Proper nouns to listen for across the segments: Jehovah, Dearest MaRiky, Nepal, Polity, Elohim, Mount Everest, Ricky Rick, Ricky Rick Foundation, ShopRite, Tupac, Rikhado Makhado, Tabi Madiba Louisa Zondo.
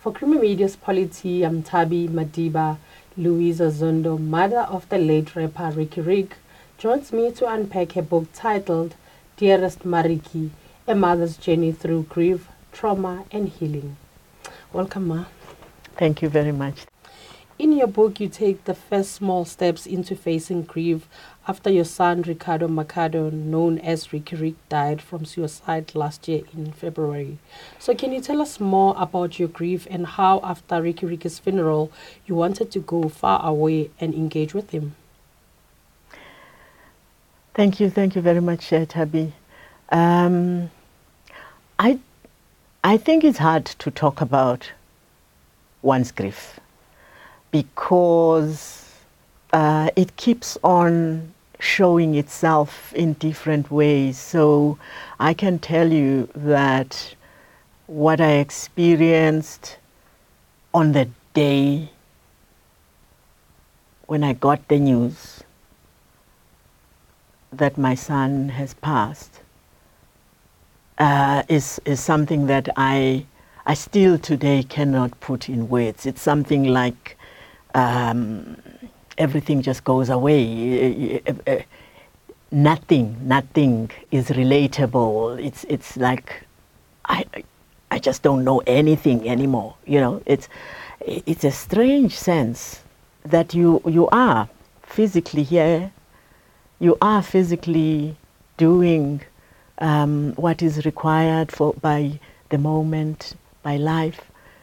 For Creamy Media's Polity, I'm Tabi Madiba Louisa Zondo, mother of the late rapper Ricky Rick, joins me to unpack her book titled Dearest MaRiky, A Mother's Journey Through Grief, Trauma and Healing. Welcome, Ma. Thank you very much. In your book, you take the first small steps into facing grief after your son, Rikhado Makhado, known as Ricky Rick, died from suicide last year in February. So can you tell us more about your grief and how, after Ricky Rick's funeral, you wanted to go far away and engage with him? Thank you very much, Tabi. I think it's hard to talk about one's grief because it keeps on showing itself in different ways. So I can tell you that what I experienced on the day when I got the news that my son has passed is something that I still today cannot put in words. It's something like everything just goes away. Nothing is relatable. It's like I just don't know anything anymore. You know, it's a strange sense that you are physically here, you are physically doing what is required by the moment, by life,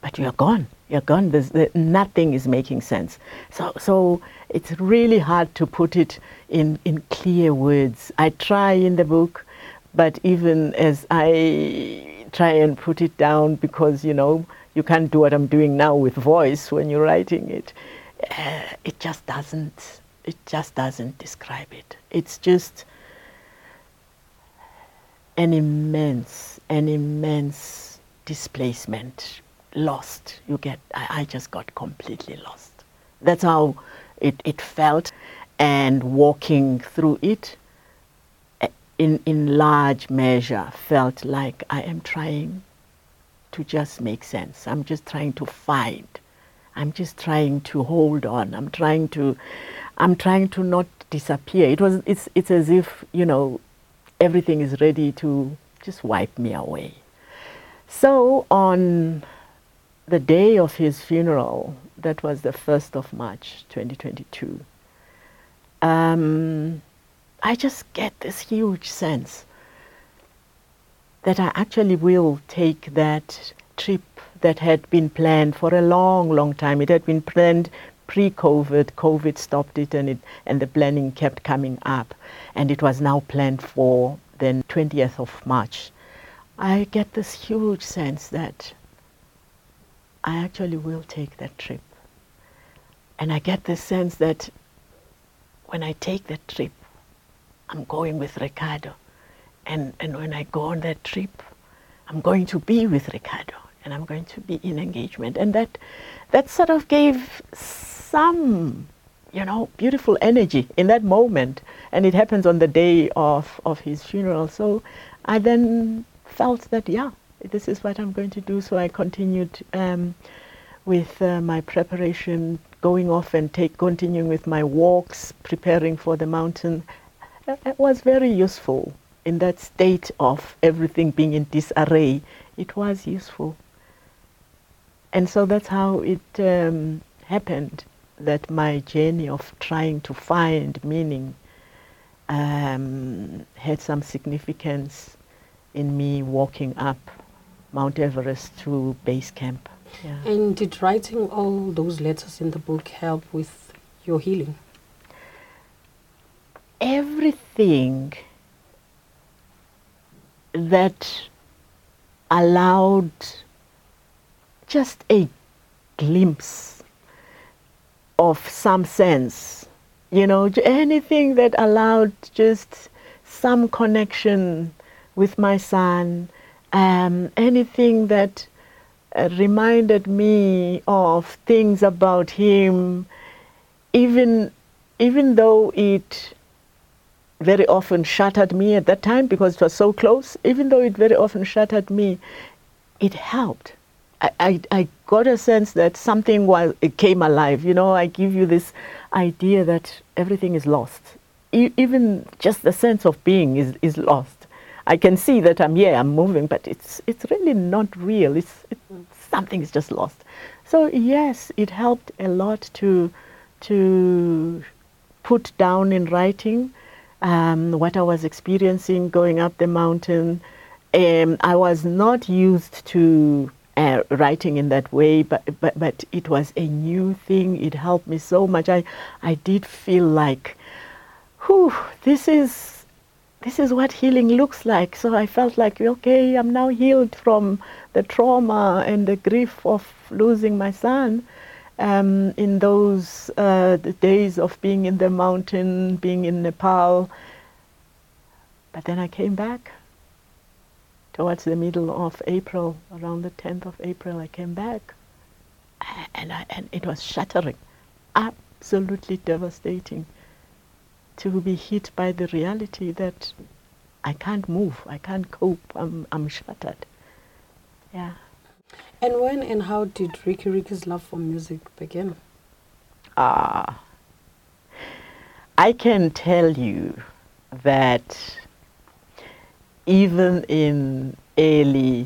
but you're gone. Nothing is making sense. So it's really hard to put it in clear words. I try in the book, but even as I try and put it down, because you can't do what I'm doing now with voice when you're writing it, it just doesn't describe it. It's just an immense displacement, lost. I just got completely lost. That's how it felt, and walking through it in large measure felt like I am trying to just make sense. I'm just trying to find. I'm just trying to hold on. I'm trying to not disappear. It's as if, everything is ready to just wipe me away. So on the day of his funeral, that was the 1st of March, 2022, I just get this huge sense that I actually will take that trip that had been planned for a long, long time. It had been planned pre-COVID. COVID stopped it, and the planning kept coming up, and it was now planned for the 20th of March. I get this huge sense that I actually will take that trip, and I get this sense that when I take that trip, I'm going with Rikhado, and when I go on that trip, I'm going to be with Rikhado, and I'm going to be in engagement, and that sort of gave some, beautiful energy in that moment. And it happens on the day of his funeral. So I then felt that, this is what I'm going to do. So I continued with my preparation, going off and continuing with my walks, preparing for the mountain. It was very useful in that state of everything being in disarray. It was useful. And so that's how it happened, that my journey of trying to find meaning had some significance in me walking up Mount Everest to base camp. Yeah. And did writing all those letters in the book help with your healing? Everything that allowed just a glimpse of some sense, anything that allowed just some connection with my son, anything that reminded me of things about him, even though it very often shattered me at that time because it was so close, it helped. I got a sense that something came alive. You know, I give you this idea that everything is lost. Even just the sense of being is lost. I can see that I'm here, I'm moving, but it's really not real. Something is just lost. So yes, it helped a lot to put down in writing what I was experiencing going up the mountain. I was not used to writing in that way, but it was a new thing. It helped me so much. I did feel like, whew, this is what healing looks like. So I felt like, okay, I'm now healed from the trauma and the grief of losing my son in those the days of being in the mountain, being in Nepal. But then I came back towards the middle of April, around the 10th of April, I came back, and it was shattering, absolutely devastating, to be hit by the reality that I can't move, I can't cope, I'm shattered. Yeah. And when and how did Ricky Ricky's love for music begin? I can tell you that even in early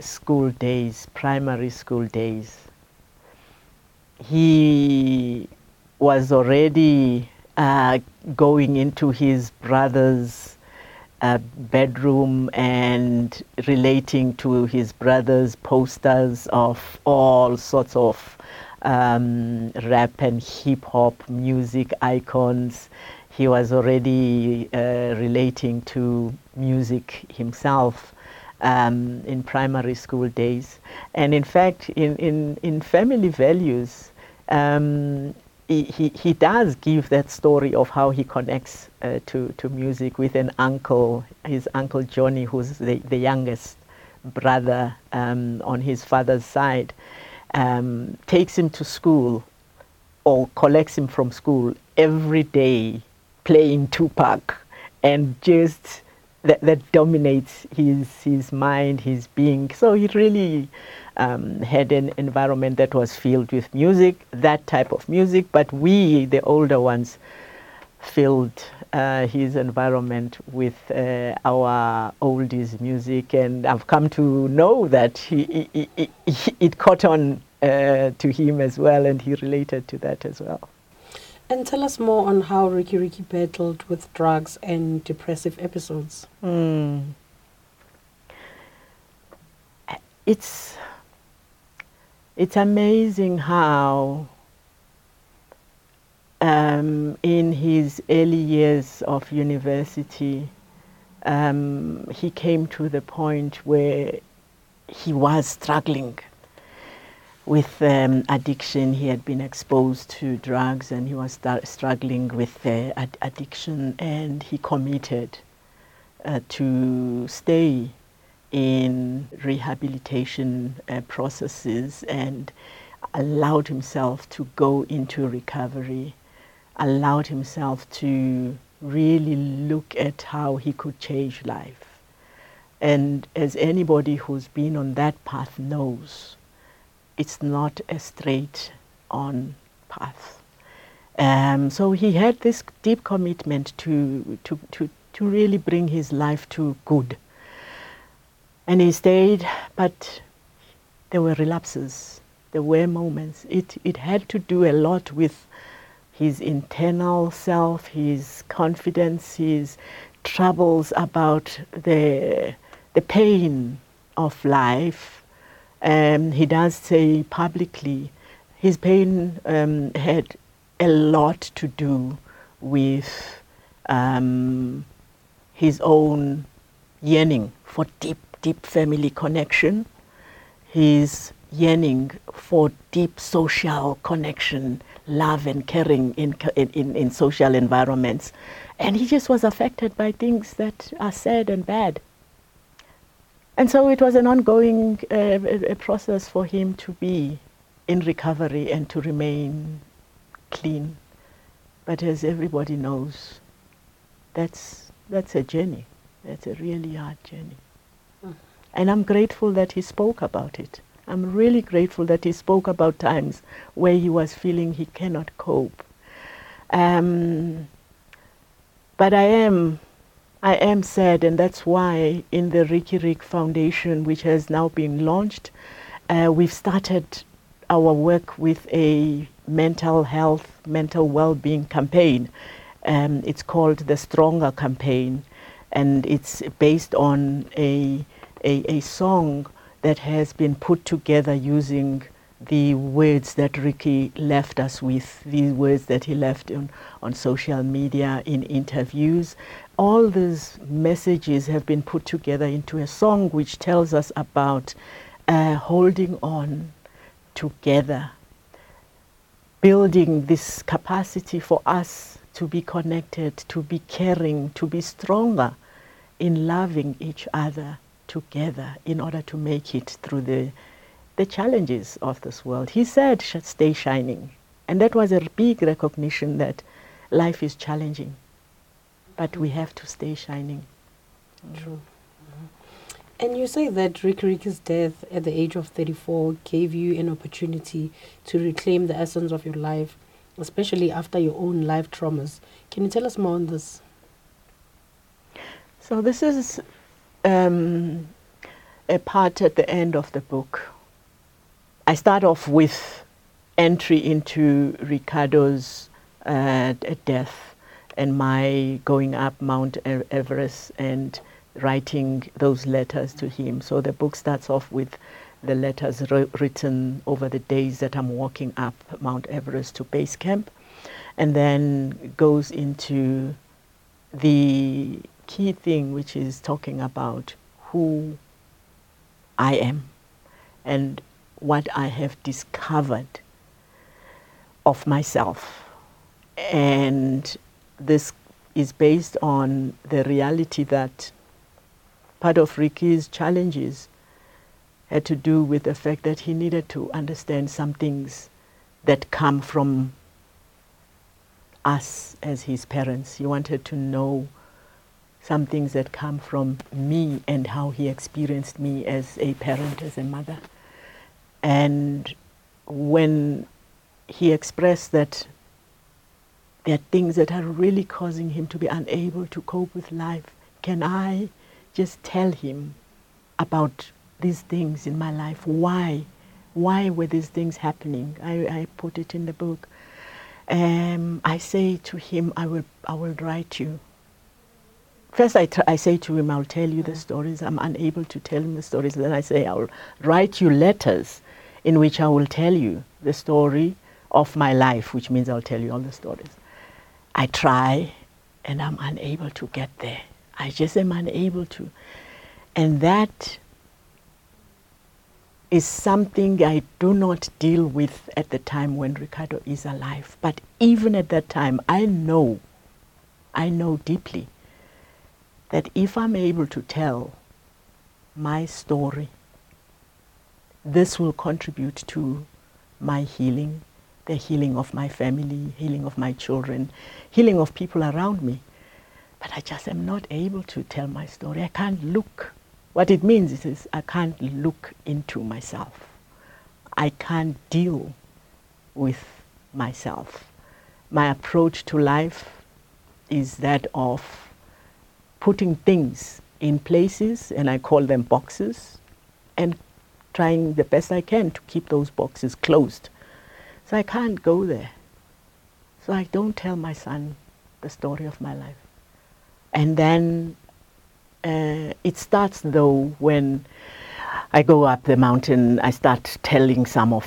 school days, primary school days, he was already going into his brother's bedroom and relating to his brother's posters of all sorts of rap and hip-hop music icons. He was already relating to music himself in primary school days. And in fact, in Family Values, he does give that story of how he connects to music with an uncle, his uncle Johnny, who's the youngest brother on his father's side, takes him to school or collects him from school every day playing Tupac, and just that dominates his mind, his being. So he really had an environment that was filled with music, that type of music, but we, the older ones, filled his environment with our oldies music, and I've come to know that it caught on to him as well, and he related to that as well. And tell us more on how Ricky Ricky battled with drugs and depressive episodes. It's amazing how in his early years of university, he came to the point where he was struggling with addiction. He had been exposed to drugs and he was struggling with addiction, and he committed to stay in rehabilitation processes and allowed himself to go into recovery, allowed himself to really look at how he could change life. And as anybody who's been on that path knows, it's not a straight on path. So he had this deep commitment to really bring his life to good. And he stayed, but there were relapses, there were moments. It had to do a lot with his internal self, his confidence, his troubles about the pain of life. He does say publicly his pain had a lot to do with his own yearning for deep family connection, his yearning for deep social connection, love and caring in social environments. And he just was affected by things that are sad and bad. And so it was an ongoing process for him to be in recovery and to remain clean. But as everybody knows, that's a journey. That's a really hard journey. And I'm grateful that he spoke about it. I'm really grateful that he spoke about times where he was feeling he cannot cope. But I am sad, and that's why in the Ricky Rick Foundation, which has now been launched, we've started our work with a mental health, mental well-being campaign. It's called the Stronger Campaign, and it's based on a song that has been put together using the words that Ricky left us with, the words that he left on social media, in interviews. All these messages have been put together into a song which tells us about holding on together, building this capacity for us to be connected, to be caring, to be stronger in loving each other together in order to make it through the challenges of this world. He said, stay shining. And that was a big recognition that life is challenging, but we have to stay shining. True. Mm-hmm. And you say that Ricky Rick's death at the age of 34 gave you an opportunity to reclaim the essence of your life, especially after your own life traumas. Can you tell us more on this? So this is a part at the end of the book. I start off with entry into Rikhado death and my going up Mount Everest and writing those letters to him. So the book starts off with the letters written over the days that I'm walking up Mount Everest to base camp, and then goes into the key thing, which is talking about who I am and what I have discovered of myself. And this is based on the reality that part of Ricky's challenges had to do with the fact that he needed to understand some things that come from us as his parents. He wanted to know some things that come from me and how he experienced me as a parent, as a mother. And when he expressed that there are things that are really causing him to be unable to cope with life, can I just tell him about these things in my life? Why were these things happening? I put it in the book. I say to him, I will write you. First I say to him, I'll tell you the stories. I'm unable to tell him the stories. Then I say, I'll write you letters in which I will tell you the story of my life, which means I'll tell you all the stories. I try, and I'm unable to get there. I just am unable to. And that is something I do not deal with at the time when Rikhado is alive. But even at that time, I know deeply that if I'm able to tell my story, this will contribute to my healing, the healing of my family, healing of my children, healing of people around me. But I just am not able to tell my story. I can't look. What it means is I can't look into myself. I can't deal with myself. My approach to life is that of putting things in places, and I call them boxes, and trying the best I can to keep those boxes closed. So I can't go there. So I don't tell my son the story of my life. And then it starts, though, when I go up the mountain, I start telling some of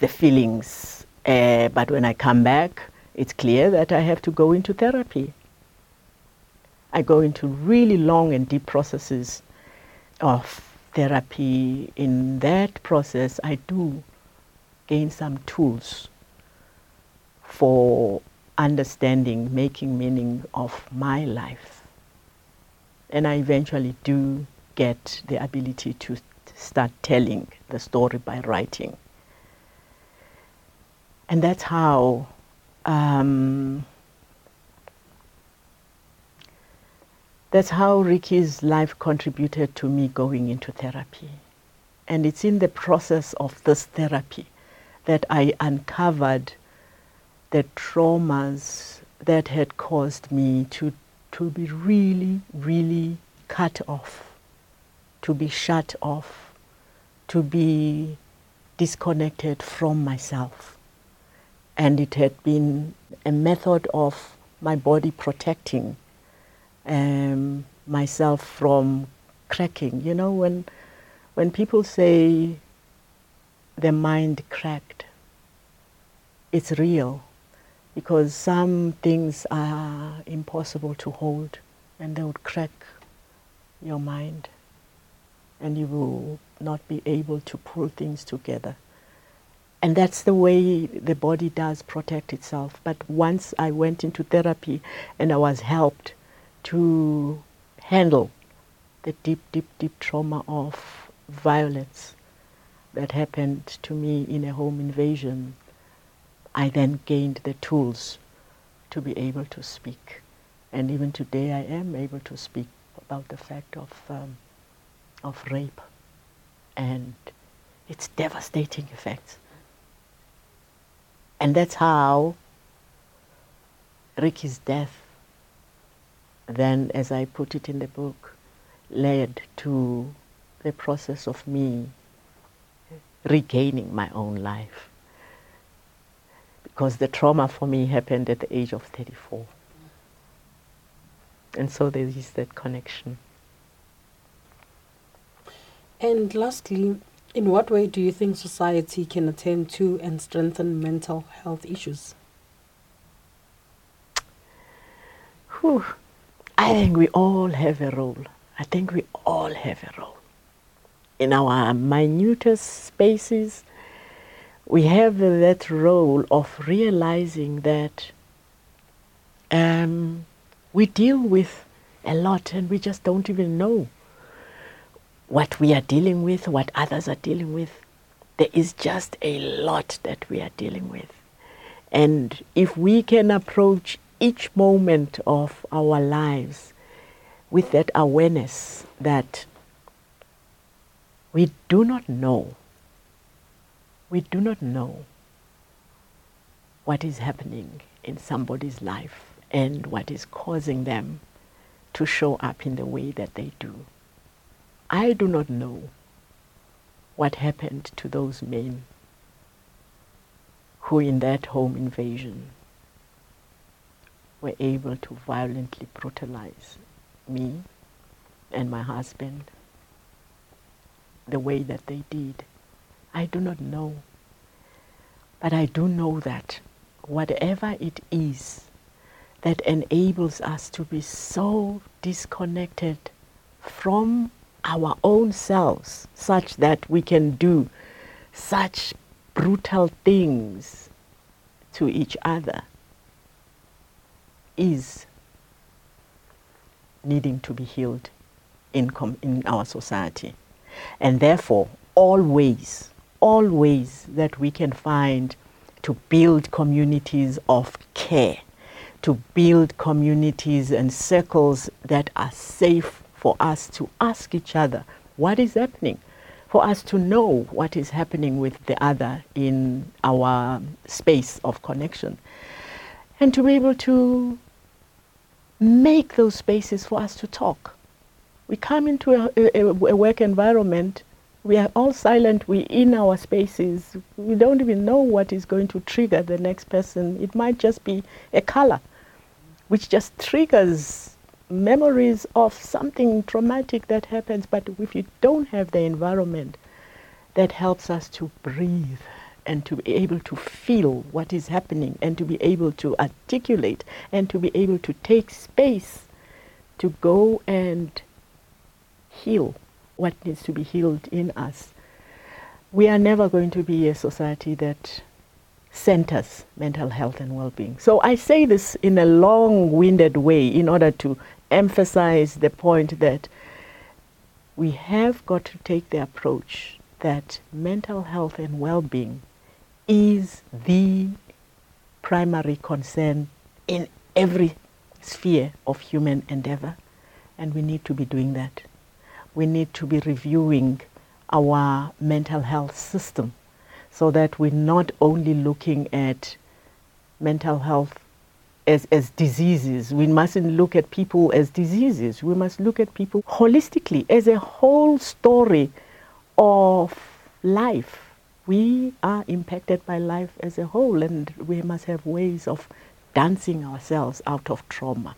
the feelings. But when I come back, it's clear that I have to go into therapy. I go into really long and deep processes of therapy. In that process, I do gain some tools for understanding, making meaning of my life. And I eventually do get the ability to start telling the story by writing. And that's how That's how Ricky's life contributed to me going into therapy. And it's in the process of this therapy that I uncovered the traumas that had caused me to be really, really cut off, to be shut off, to be disconnected from myself. And it had been a method of my body protecting myself from cracking. You know, when people say the mind cracked, it's real, because some things are impossible to hold and they would crack your mind and you will not be able to pull things together. And that's the way the body does protect itself. But once I went into therapy and I was helped to handle the deep, deep, deep trauma of violence that happened to me in a home invasion, I then gained the tools to be able to speak. And even today I am able to speak about the fact of rape and its devastating effects. And that's how Ricky's death, then, as I put it in the book, led to the process of me regaining my own life. Because the trauma for me happened at the age of 34. And so there is that connection. And lastly, in what way do you think society can attend to and strengthen mental health issues? Whew. I think we all have a role. I think we all have a role. In our minutest spaces, we have that role of realizing that we deal with a lot and we just don't even know what we are dealing with, what others are dealing with. There is just a lot that we are dealing with. And if we can approach each moment of our lives with that awareness that we do not know. We do not know what is happening in somebody's life and what is causing them to show up in the way that they do. I do not know what happened to those men who in that home invasion were able to violently brutalize me and my husband the way that they did. I do not know, but I do know that whatever it is that enables us to be so disconnected from our own selves such that we can do such brutal things to each other is needing to be healed in our society. And therefore, all ways that we can find to build communities of care, to build communities and circles that are safe for us to ask each other what is happening, for us to know what is happening with the other in our space of connection, and to be able to make those spaces for us to talk. We come into a work environment, we are all silent, we're in our spaces, we don't even know what is going to trigger the next person. It might just be a color, which just triggers memories of something traumatic that happens. But if you don't have the environment that helps us to breathe, and to be able to feel what is happening, and to be able to articulate, and to be able to take space to go and heal what needs to be healed in us, we are never going to be a society that centers mental health and well-being. So I say this in a long-winded way in order to emphasize the point that we have got to take the approach that mental health and well-being is the primary concern in every sphere of human endeavor, and we need to be doing that. We need to be reviewing our mental health system so that we're not only looking at mental health as diseases. We mustn't look at people as diseases. We must look at people holistically, as a whole story of life. We are impacted by life as a whole, and we must have ways of dancing ourselves out of trauma,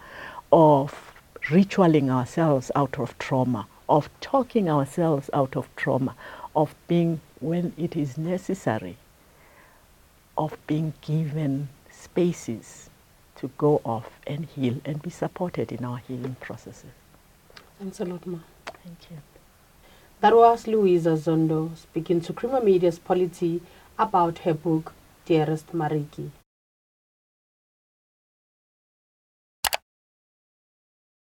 of ritualing ourselves out of trauma, of talking ourselves out of trauma, of being, when it is necessary, of being given spaces to go off and heal and be supported in our healing processes. Thanks a lot, Ma. Thank you. That was Louisa Zondo speaking to Creamer Media's Polity about her book, Dearest MaRiky.